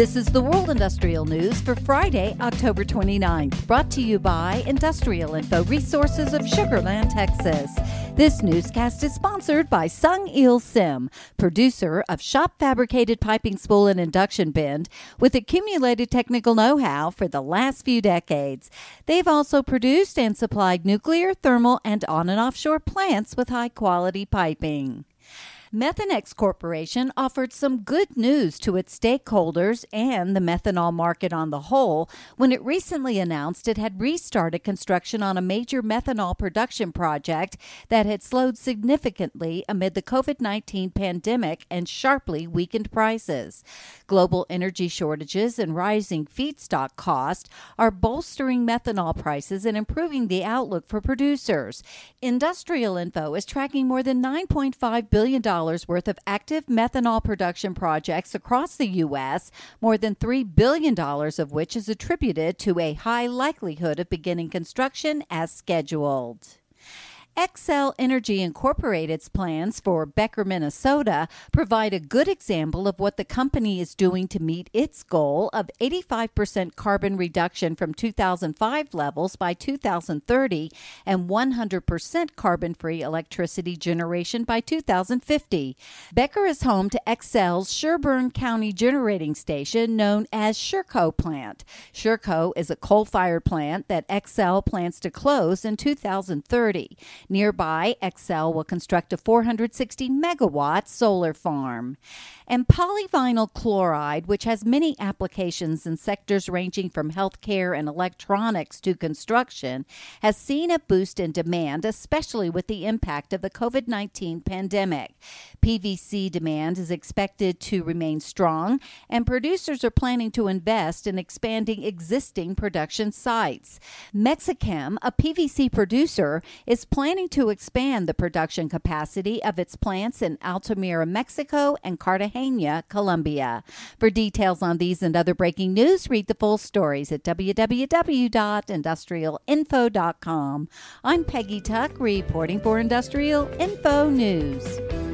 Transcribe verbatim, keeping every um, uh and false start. This is the World Industrial News for Friday, October twenty-ninth, brought to you by Industrial Info Resources of Sugar Land, Texas. This newscast is sponsored by Sung Il Sim, producer of shop-fabricated piping spool and induction bend with accumulated technical know-how for the last few decades. They've also produced and supplied nuclear, thermal, and on- and offshore plants with high-quality piping. Methanex Corporation offered some good news to its stakeholders and the methanol market on the whole when it recently announced it had restarted construction on a major methanol production project that had slowed significantly amid the covid nineteen pandemic and sharply weakened prices. Global energy shortages and rising feedstock costs are bolstering methanol prices and improving the outlook for producers. Industrial Info is tracking more than nine point five billion dollars worth of active methanol production projects across the U S, more than three billion dollars of which is attributed to a high likelihood of beginning construction as scheduled. Xcel Energy Incorporated's plans for Becker, Minnesota provide a good example of what the company is doing to meet its goal of eighty-five percent carbon reduction from two thousand five levels by two thousand thirty and one hundred percent carbon-free electricity generation by two thousand fifty. Becker is home to Xcel's Sherburne County Generating Station, known as Sherco Plant. Sherco is a coal-fired plant that Xcel plans to close in two thousand thirty. Nearby, Xcel will construct a four hundred sixty megawatt solar farm. And polyvinyl chloride, which has many applications in sectors ranging from healthcare and electronics to construction, has seen a boost in demand, especially with the impact of the covid nineteen pandemic. P V C demand is expected to remain strong, and producers are planning to invest in expanding existing production sites. Mexichem, a P V C producer, is planning to expand the production capacity of its plants in Altamira, Mexico, and Cartagena, Colombia. For details on these and other breaking news, read the full stories at w w w dot industrial info dot com. I'm Peggy Tuck, reporting for Industrial Info News.